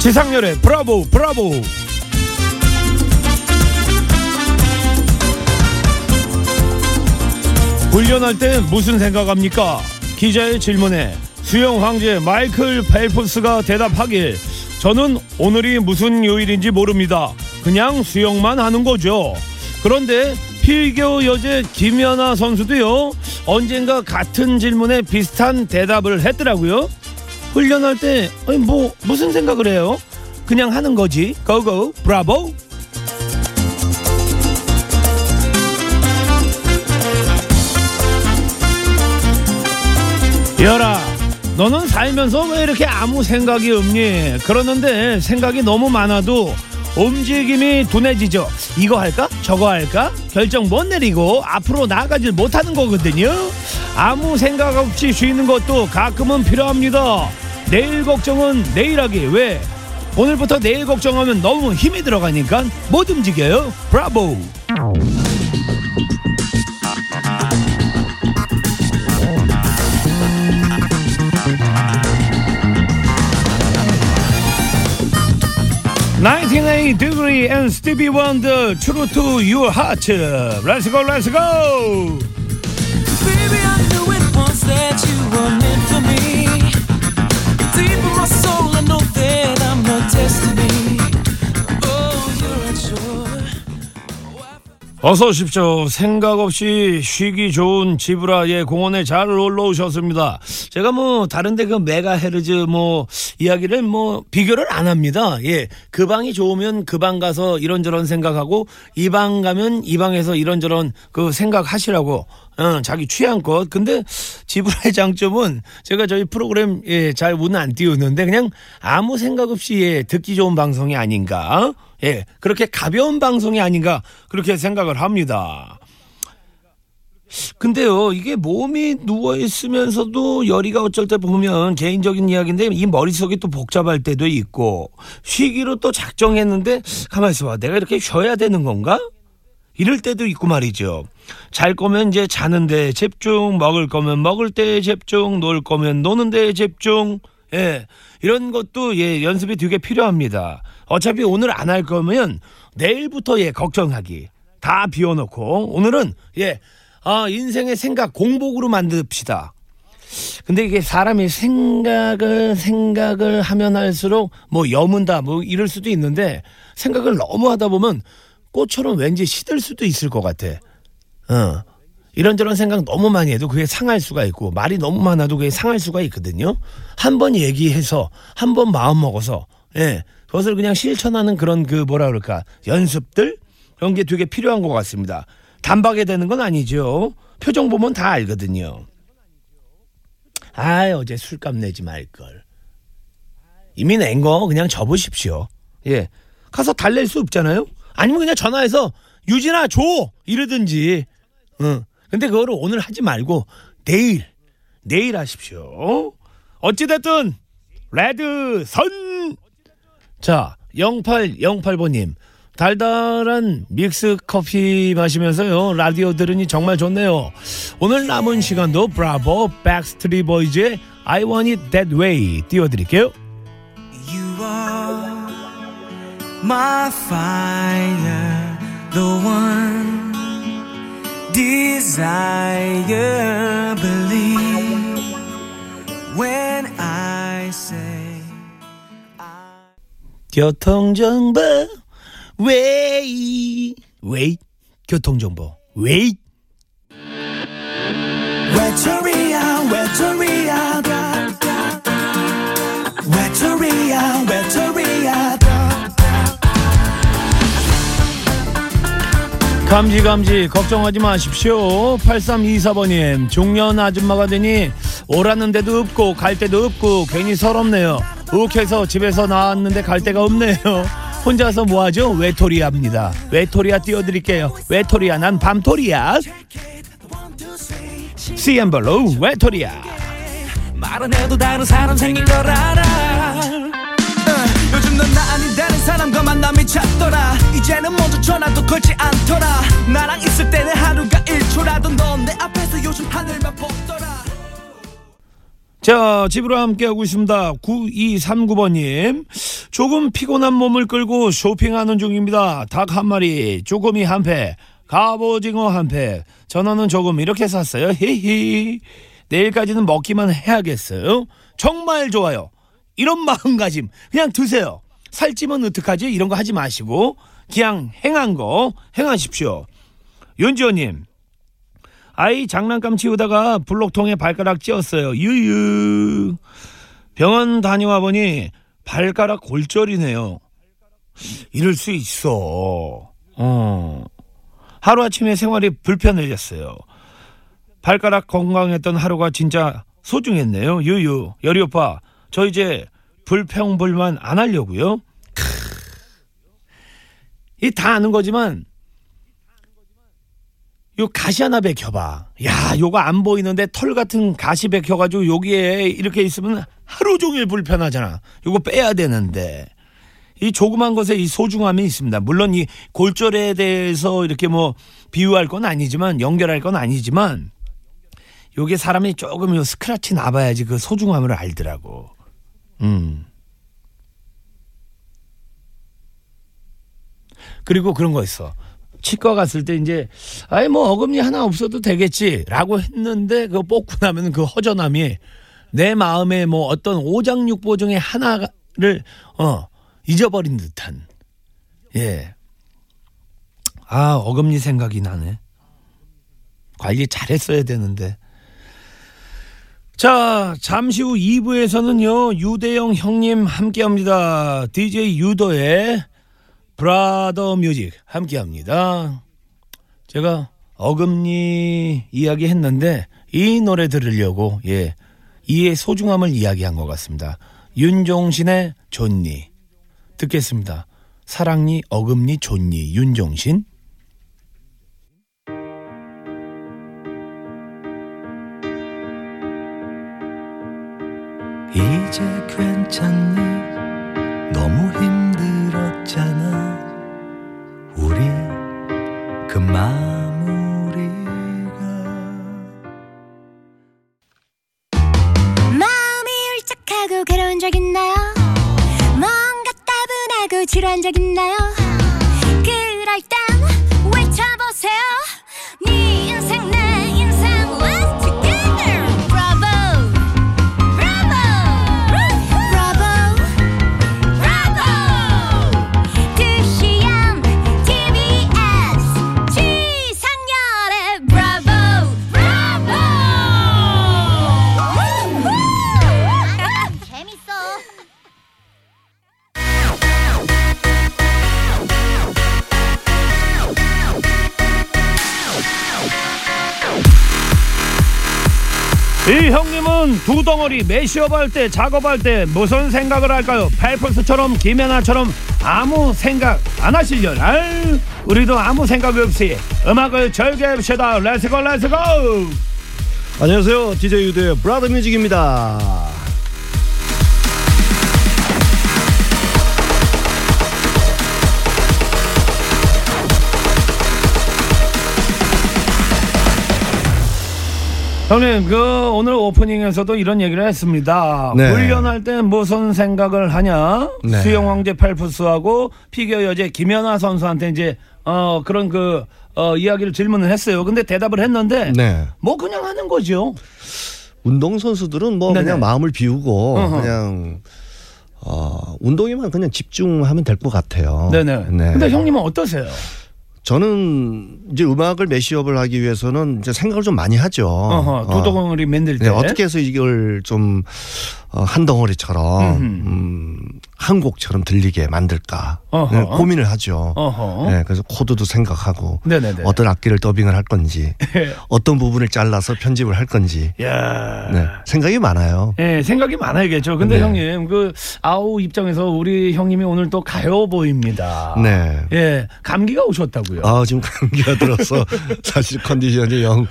지상렬의 브라보 브라보. 훈련할 땐 무슨 생각합니까? 기자의 질문에 수영 황제 마이클 펠프스가 대답하길, 저는 오늘이 무슨 요일인지 모릅니다. 그냥 수영만 하는 거죠. 그런데 필겨 여제 김연아 선수도요, 언젠가 같은 질문에 비슷한 대답을 했더라고요. 훈련할 때 무슨 생각을 해요? 그냥 하는 거지. 고고 브라보. 열아, 너는 살면서 왜 이렇게 아무 생각이 없니? 그러는데 생각이 너무 많아도 움직임이 둔해지죠. 이거 할까? 저거 할까? 결정 못 내리고 앞으로 나아가질 못하는 거거든요. 아무 생각 없이 쉬는 것도 가끔은 필요합니다. 내일 걱정은 내일 하기. 왜? 오늘부터 내일 걱정하면 너무 힘이 들어가니까 못 움직여요. 브라보. 나인틴 Degree and Stevie Wonder, True to Your Heart. Let's go, let's go. Baby, I knew it once that you were meant for me. Deep in my soul, I know that I'm a destiny. Oh, you're a joy. 어서 오십시오. 생각 없이 쉬기 좋은 지브라의 공원에 잘 올라오셨습니다. 제가 다른데 그 메가헤르즈 이야기를 비교를 안 합니다. 예. 그 방이 좋으면 그 방 가서 이런저런 생각하고, 이 방 가면 이 방에서 이런저런 그 생각하시라고. 자기 취향껏. 근데 지브라의 장점은 제가 저희 프로그램 잘 문 안 띄우는데 그냥 아무 생각 없이 듣기 좋은 방송이 아닌가. 예. 그렇게 가벼운 방송이 아닌가. 그렇게 생각을 합니다. 근데요, 이게 몸이 누워있으면서도 열이가 어쩔 때 보면, 개인적인 이야기인데 이 머릿속이 또 복잡할 때도 있고, 쉬기로 또 작정했는데 가만히 있어봐, 내가 이렇게 쉬어야 되는 건가? 이럴 때도 있고 말이죠. 잘 거면 이제 자는데 집중, 먹을 거면 먹을 때 집중, 놀 거면 노는 데 집중. 예, 이런 것도 연습이 되게 필요합니다. 어차피 오늘 안 할 거면 내일부터 걱정하기. 다 비워놓고 오늘은 인생의 생각 공복으로 만듭시다. 근데 이게 사람이 생각을 하면 할수록 여문다 이럴 수도 있는데, 생각을 너무 하다 보면 꽃처럼 왠지 시들 수도 있을 것 같아. 이런저런 생각 너무 많이 해도 그게 상할 수가 있고, 말이 너무 많아도 그게 상할 수가 있거든요. 한번 얘기해서 한번 마음 먹어서 그것을 그냥 실천하는 그런 연습들, 그런 게 되게 필요한 것 같습니다. 단박에 되는 건 아니죠. 표정 보면 다 알거든요. 어제 술값 내지 말걸. 이미 낸 거 그냥 접으십시오. 가서 달랠 수 없잖아요. 아니면 그냥 전화해서 유진아 줘! 이러든지. 근데 그거를 오늘 하지 말고 내일 하십시오. 어찌됐든 레드선! 자, 0808번님. 달달한 믹스 커피 마시면서요, 라디오 들으니 정말 좋네요. 오늘 남은 시간도 브라보 백스트리트 보이즈의 I Want It That Way 띄워드릴게요. You are my fire, the one desire, believe when I say I... 교통정보 웨이 교통정보 웨이. 감지 걱정하지 마십시오. 8324번님 중년 아줌마가 되니 오라는 데도 없고 갈 데도 없고 괜히 서럽네요. 욱해서 집에서 나왔는데 갈 데가 없네요. 혼자서 뭐하죠? 외톨이합니다. 외톨이야 띄워드릴게요. 외톨이야 난 밤톨이야. CM블루 외톨이야. 말 안 해도 다른 사람 생긴 걸 알아. 요즘 넌 나 아닌 다른 사람과 만남이 잦더라. 이제는 먼저 전화도 걸지 않더라. 나랑 있을 때는 하루가 1초라도 넌 내 앞에서 요즘 하늘만 보더라. 자, 집으로 함께하고 있습니다. 9239번님. 조금 피곤한 몸을 끌고 쇼핑하는 중입니다. 닭 한 마리, 쪼꼬미 한 팩, 갑오징어 한 팩, 전어는 조금 이렇게 샀어요. 히히. 내일까지는 먹기만 해야겠어요. 정말 좋아요. 이런 마음가짐 그냥 드세요. 살찌면 어떡하지? 이런 거 하지 마시고 그냥 행한 거 행하십시오. 윤지호님. 아이 장난감 치우다가 블록통에 발가락 찧었어요. 유유. 병원 다녀와 보니 발가락 골절이네요. 이럴 수 있어. 하루아침에 생활이 불편해졌어요. 발가락 건강했던 하루가 진짜 소중했네요. 유유. 여리 오빠 저 이제 불평불만 안 하려고요. 이 다 아는 거지만 요 가시 하나 베껴봐. 야, 요거 안 보이는데 털 같은 가시 베껴가지고 여기에 이렇게 있으면 하루 종일 불편하잖아. 요거 빼야 되는데 이 조그만 것에 이 소중함이 있습니다. 물론 이 골절에 대해서 이렇게 뭐 비유할 건 아니지만 연결할 건 아니지만 요게 사람이 조금 요 스크래치 나봐야지 그 소중함을 알더라고. 그리고 그런 거 있어. 치과 갔을 때 이제 아이 뭐 어금니 하나 없어도 되겠지라고 했는데 그거 뽑고 나면 그 허전함이 내 마음에 뭐 어떤 오장육보 중에 하나를 잊어버린 듯한. 예. 아, 어금니 생각이 나네. 관리 잘했어야 되는데. 자, 잠시 후 2부에서는요 유대영 형님 함께합니다. DJ 유도의 브라더 뮤직 함께합니다. 제가 어금니 이야기했는데 이 노래 들으려고 예 이의 소중함을 이야기한 것 같습니다. 윤종신의 존니 듣겠습니다. 사랑니 어금니 존니 윤종신. 이제 괜찮니? 너무 힘들었잖아. 우리 그 마무리가 마음이 울적하고 괴로운 적 있나요? 뭔가 따분하고 지루한 적 있나요? 그럴 땐 외쳐보세요. 네 인생 내 인생 Let's together Bravo 그시안 TBS 지상렬의 브라보 브라보 재밌어. 이 형님은 두 덩어리 매시업할 때 작업할 때 무슨 생각을 할까요? 펠프스처럼 김연아처럼 아무 생각 안 하시려나? 우리도 아무 생각 없이 음악을 즐겨봅시다. 렛츠고 렛츠고. 안녕하세요, DJ 유대의 브라더 뮤직입니다. 형님, 오늘 오프닝에서도 이런 얘기를 했습니다. 네. 훈련할 때 무슨 생각을 하냐? 네. 수영왕제 펠프스하고 피겨 여제 김연아 선수한테 이제 그런 이야기를 질문을 했어요. 근데 대답을 했는데 네. 뭐 그냥 하는 거죠. 운동 선수들은 뭐 네네. 그냥 마음을 비우고 그냥 운동에만 그냥 집중하면 될 것 같아요. 네네. 네. 근데 형님은 어떠세요? 저는 이제 음악을 메시업을 하기 위해서는 이제 생각을 좀 많이 하죠. 두 덩어리 만들 때. 네, 어떻게 해서 이걸 좀 한 덩어리처럼 한 곡처럼 들리게 만들까. 네, 고민을 하죠. 네, 그래서 코드도 생각하고 네네네. 어떤 악기를 더빙을 할 건지 어떤 부분을 잘라서 편집을 할 건지 네, 생각이 많아요. 네, 생각이 많아야겠죠. 근데 네. 형님 아우 입장에서 우리 형님이 오늘 또 가요 보입니다. 네. 예, 감기가 오셨다고요. 아, 지금 감기가 들어서 사실 컨디션이 영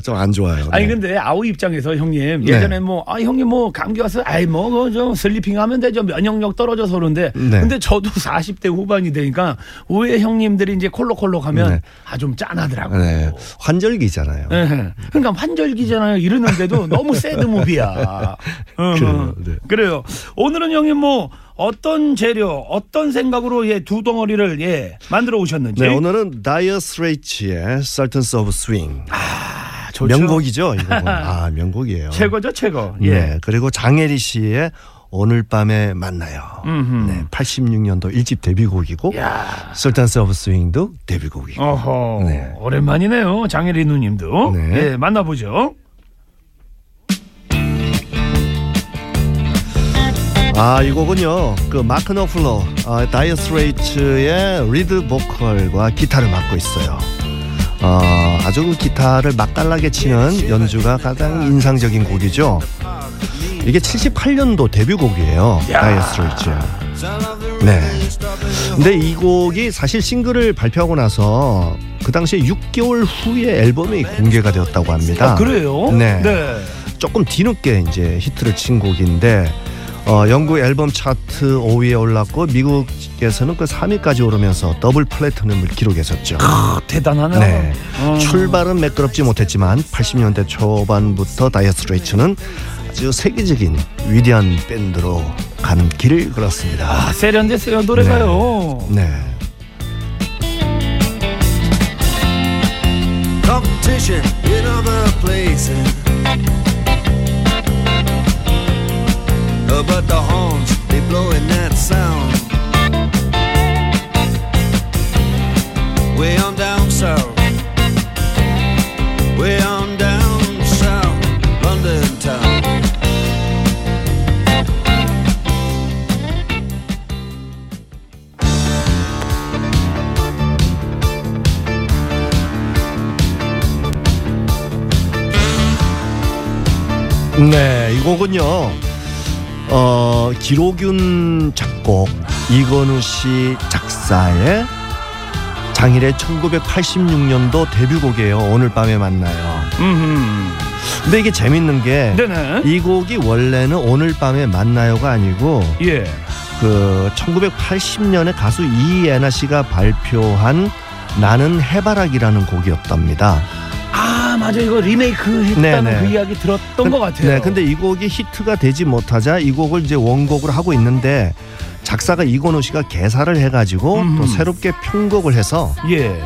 좀 안 좋아요. 아니 네. 근데 아우 입장에서 형님 예전에 네. 뭐 아 형님 뭐 감기 와서 아이 뭐 좀 슬리핑하면 되죠 면역력 떨어져서 그런데 네. 근데 저도 40대 후반이 되니까 왜 형님들이 이제 콜록콜록하면 네. 아 좀 짠하더라고요. 네. 환절기잖아요. 네. 그러니까 환절기잖아요 이러는데도 너무 새드무비야. 그래요. 네. 그래요. 오늘은 형님 뭐 어떤 재료, 어떤 생각으로 예, 두 덩어리를 예, 만들어 오셨는지. 네, 오늘은 다이어 스트레이츠의 Sultans of Swing. 아, 좋죠. 명곡이죠, 이거. 아, 명곡이에요. 최고죠, 최고. 예. 네, 그리고 장혜리 씨의 오늘 밤에 만나요. 네, 86년도 1집 데뷔곡이고 Sultans of Swing도 데뷔곡이고. 어허, 네. 오랜만이네요, 장혜리 누님도. 네, 네 만나보죠. 아, 이 곡은요, 그 마크 너플러 다이어 스트레이츠의 리드 보컬과 기타를 맡고 있어요. 아주 그 기타를 맛깔나게 치는 연주가 가장 인상적인 곡이죠. 이게 78년도 데뷔곡이에요. 다이어 스트레이츠. 네. 근데 이 곡이 사실 싱글을 발표하고 나서 그 당시에 6개월 후에 앨범이 공개가 되었다고 합니다. 아, 그래요? 네. 네. 조금 뒤늦게 이제 히트를 친 곡인데. 영국 앨범 차트 5위에 올랐고 미국에서는 그 3위까지 오르면서 더블 플래티넘을 기록했었죠. 대단하네요. 네. 출발은 매끄럽지 못했지만 80년대 초반부터 다이어 스트레이츠는 아주 세계적인 위대한 밴드로 가는 길을 걸었습니다. 아, 세련됐어요 노래가요. 네. 네. Competition in other places. But the horns, they blowing that sound way on down south, way on down south, London town. 네, 이 곡은요 기록윤 작곡, 이건우 씨 작사의 장일의 1986년도 데뷔곡이에요. 오늘 밤에 만나요. 근데 이게 재밌는 게 이 곡이 원래는 오늘 밤에 만나요가 아니고 예. 그 1980년에 가수 이예나 씨가 발표한 나는 해바라기라는 곡이었답니다. 아 맞아 이거 리메이크 했다는 네네. 그 이야기 들었던 것 같아요. 네, 근데 이 곡이 히트가 되지 못하자 이 곡을 이제 원곡으로 하고 있는데 작사가 이건우 씨가 개사를 해가지고 또 새롭게 편곡을 해서 예.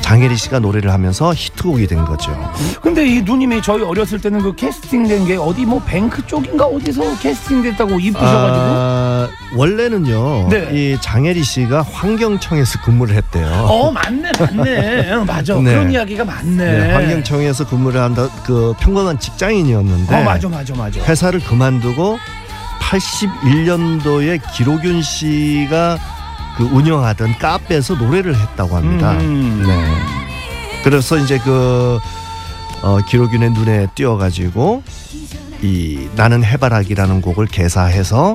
장혜리 씨가 노래를 하면서 히트곡이 된 거죠. 근데 이 누님이 저희 어렸을 때는 그 캐스팅된 게 어디 뭐 뱅크 쪽인가 어디서 캐스팅됐다고 입으셔가지고 원래는요. 네. 이 장혜리 씨가 환경청에서 근무를 했대요. 맞네. 맞아. 네. 그런 이야기가 많네. 네, 환경청에서 근무를 한다. 그 평범한 직장인이었는데. 맞아. 회사를 그만두고 81년도에 기록윤 씨가 그 운영하던 카페에서 노래를 했다고 합니다. 네. 그래서 이제 그 기록윤의 눈에 띄어가지고 이 나는 해바라기라는 곡을 개사해서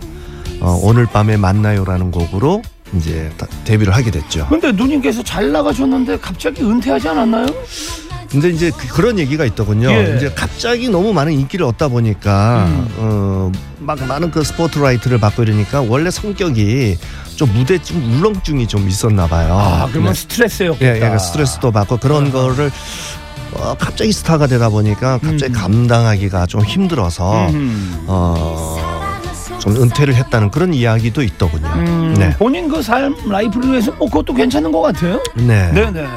오늘 밤에 만나요라는 곡으로 이제 데뷔를 하게 됐죠. 근데 누님께서 잘 나가셨는데 갑자기 은퇴하지 않았나요? 근데 이제 그런 얘기가 있더군요. 예. 이제 갑자기 너무 많은 인기를 얻다 보니까 막 많은 그 스포트라이트를 받고 이러니까 원래 성격이 좀 무대 좀 울렁증이 좀 있었나 봐요. 아 그러면 네. 스트레스였겠다. 예, 예, 스트레스도 받고 그런 거를 갑자기 스타가 되다 보니까 갑자기 감당하기가 좀 힘들어서 좀 은퇴를 했다는 그런 이야기도 있더군요. 네. 본인 그 삶 라이프를 위해서 그것도 괜찮은 것 같아요. 네. 네네.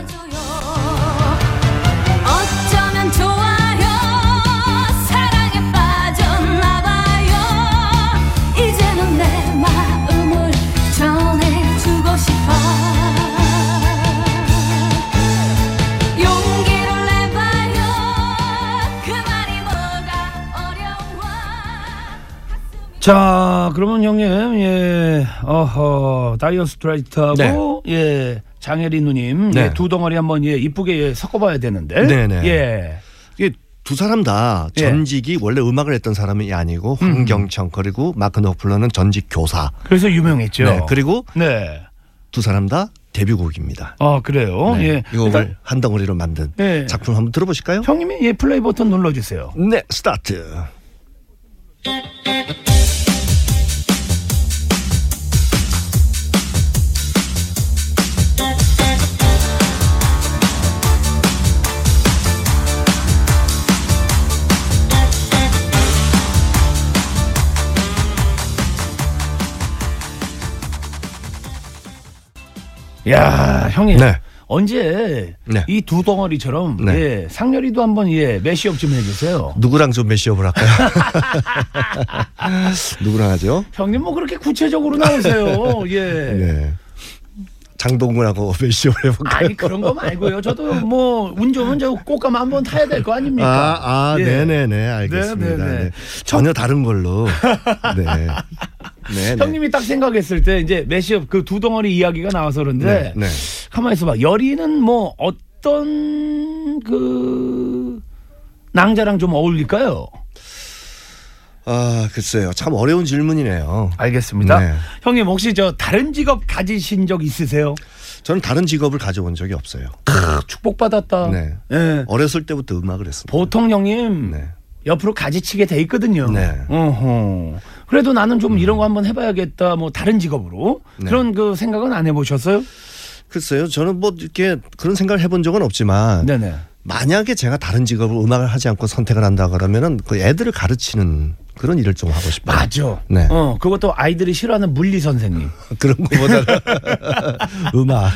자, 그러면 형님, 예, 다이어 스트레이트하고, 네. 예, 장혜리 누님, 네. 예, 두 덩어리 한번 예, 이쁘게 예, 섞어봐야 되는데, 네네. 예, 이게 두 사람 다 전직이 예. 원래 음악을 했던 사람이 아니고 황경청 그리고 마크 너플러는 전직 교사. 그래서 유명했죠. 네, 그리고 네. 두 사람 다 데뷔곡입니다. 아 그래요? 네, 예. 이 곡을 한 덩어리로 만든 예. 작품 한번 들어보실까요? 형님이 예, 플레이 버튼 눌러주세요. 네, 스타트. 야 형님 네. 언제 네. 이 두 덩어리처럼 네. 예, 상렬이도 한번 예, 매시업 좀 해주세요. 누구랑 좀 매시업을 할까요? 누구랑 하죠? 형님 뭐 그렇게 구체적으로 나오세요. 예. 네. 장동근하고 매시업을 해볼까요? 아니 그런 거 말고요. 저도 뭐 운 좋으면 저 꽃감 한번 타야 될 거 아닙니까? 아, 예. 네네네 알겠습니다. 네네네. 네. 전혀 다른 걸로. 네. 네네. 형님이 딱 생각했을 때 이제 매시업 그 두 덩어리 이야기가 나와서 그런데 네네. 가만히 있어봐. 여리는 뭐 어떤 그 낭자랑 좀 어울릴까요? 아 글쎄요. 참 어려운 질문이네요. 알겠습니다. 네. 형님 혹시 저 다른 직업 가지신 적 있으세요? 저는 다른 직업을 가져온 적이 없어요. 축복받았다. 네. 네. 어렸을 때부터 음악을 했습니다. 보통 형님 네. 옆으로 가지치게 돼 있거든요. 네. 어허. 그래도 나는 좀 이런 거 한번 해봐야겠다. 뭐 다른 직업으로 네. 그런 그 생각은 안 해보셨어요? 글쎄요. 저는 뭐 이렇게 그런 생각을 해본 적은 없지만 네네. 만약에 제가 다른 직업으로 음악을 하지 않고 선택을 한다 그러면은 그 애들을 가르치는 그런 일을 좀 하고 싶어요. 맞아. 네. 어, 그것도 아이들이 싫어하는 물리 선생님. 그런 거보다 음악.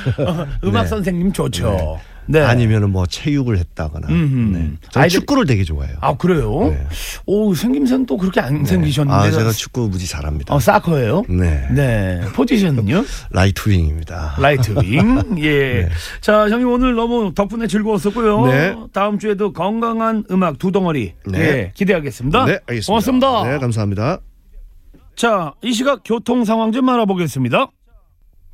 음악 네. 선생님 좋죠. 네. 네. 아니면은 뭐 체육을 했다거나. 네. 저는 축구를 되게 좋아해요. 아 그래요? 네. 오 생김새는 또 그렇게 안 네. 생기셨는데. 아 제가 축구 무지 잘합니다. 어 사커예요? 네. 네. 포지션은요? 라이트윙입니다. 라이트윙. 예. 네. 자 형님 오늘 너무 덕분에 즐거웠었고요. 네. 다음 주에도 건강한 음악 두 덩어리. 네. 예. 기대하겠습니다. 네. 알겠습니다. 고맙습니다. 네. 감사합니다. 자 이 시각 교통 상황 좀 알아보겠습니다.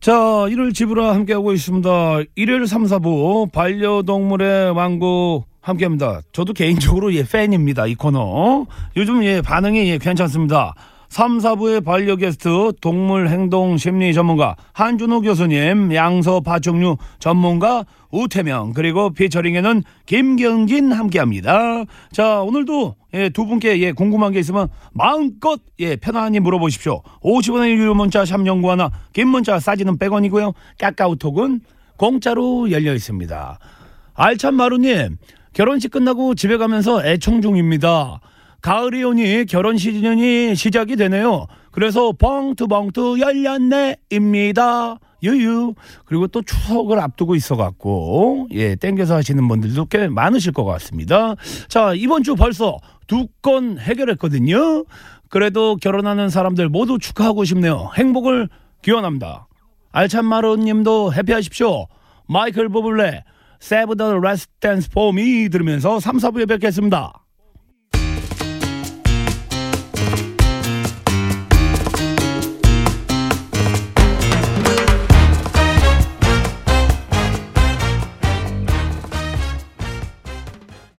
자, 일요일 집으로 함께하고 있습니다. 일요일 3, 4부 반려동물의 왕국 함께합니다. 저도 개인적으로 예, 팬입니다. 이 코너. 요즘 예, 반응이 예, 괜찮습니다. 3, 4부의 반려 게스트 동물행동심리 전문가 한준호 교수님, 양서 파충류 전문가 우태명 그리고 피처링에는 김경진 함께합니다. 자 오늘도 예, 두 분께 예, 궁금한 게 있으면 마음껏 예, 편안히 물어보십시오. 50원의 유료 문자 샵0951 긴 문자 싸지는 100원이고요. 카카오톡은 공짜로 열려 있습니다. 알찬 마루님 결혼식 끝나고 집에 가면서 애청 중입니다. 가을이 오니 결혼 시즌이 시작이 되네요. 그래서 벙투벙투 열렸네입니다. 유유. 그리고 또 추석을 앞두고 있어갖고 예 땡겨서 하시는 분들도 꽤 많으실 것 같습니다. 자 이번 주 벌써 두 건 해결했거든요. 그래도 결혼하는 사람들 모두 축하하고 싶네요. 행복을 기원합니다. 알찬 마루님도 해피하십시오. 마이클 부블레 Save the Last Dance for Me 들으면서 3, 4부에 뵙겠습니다.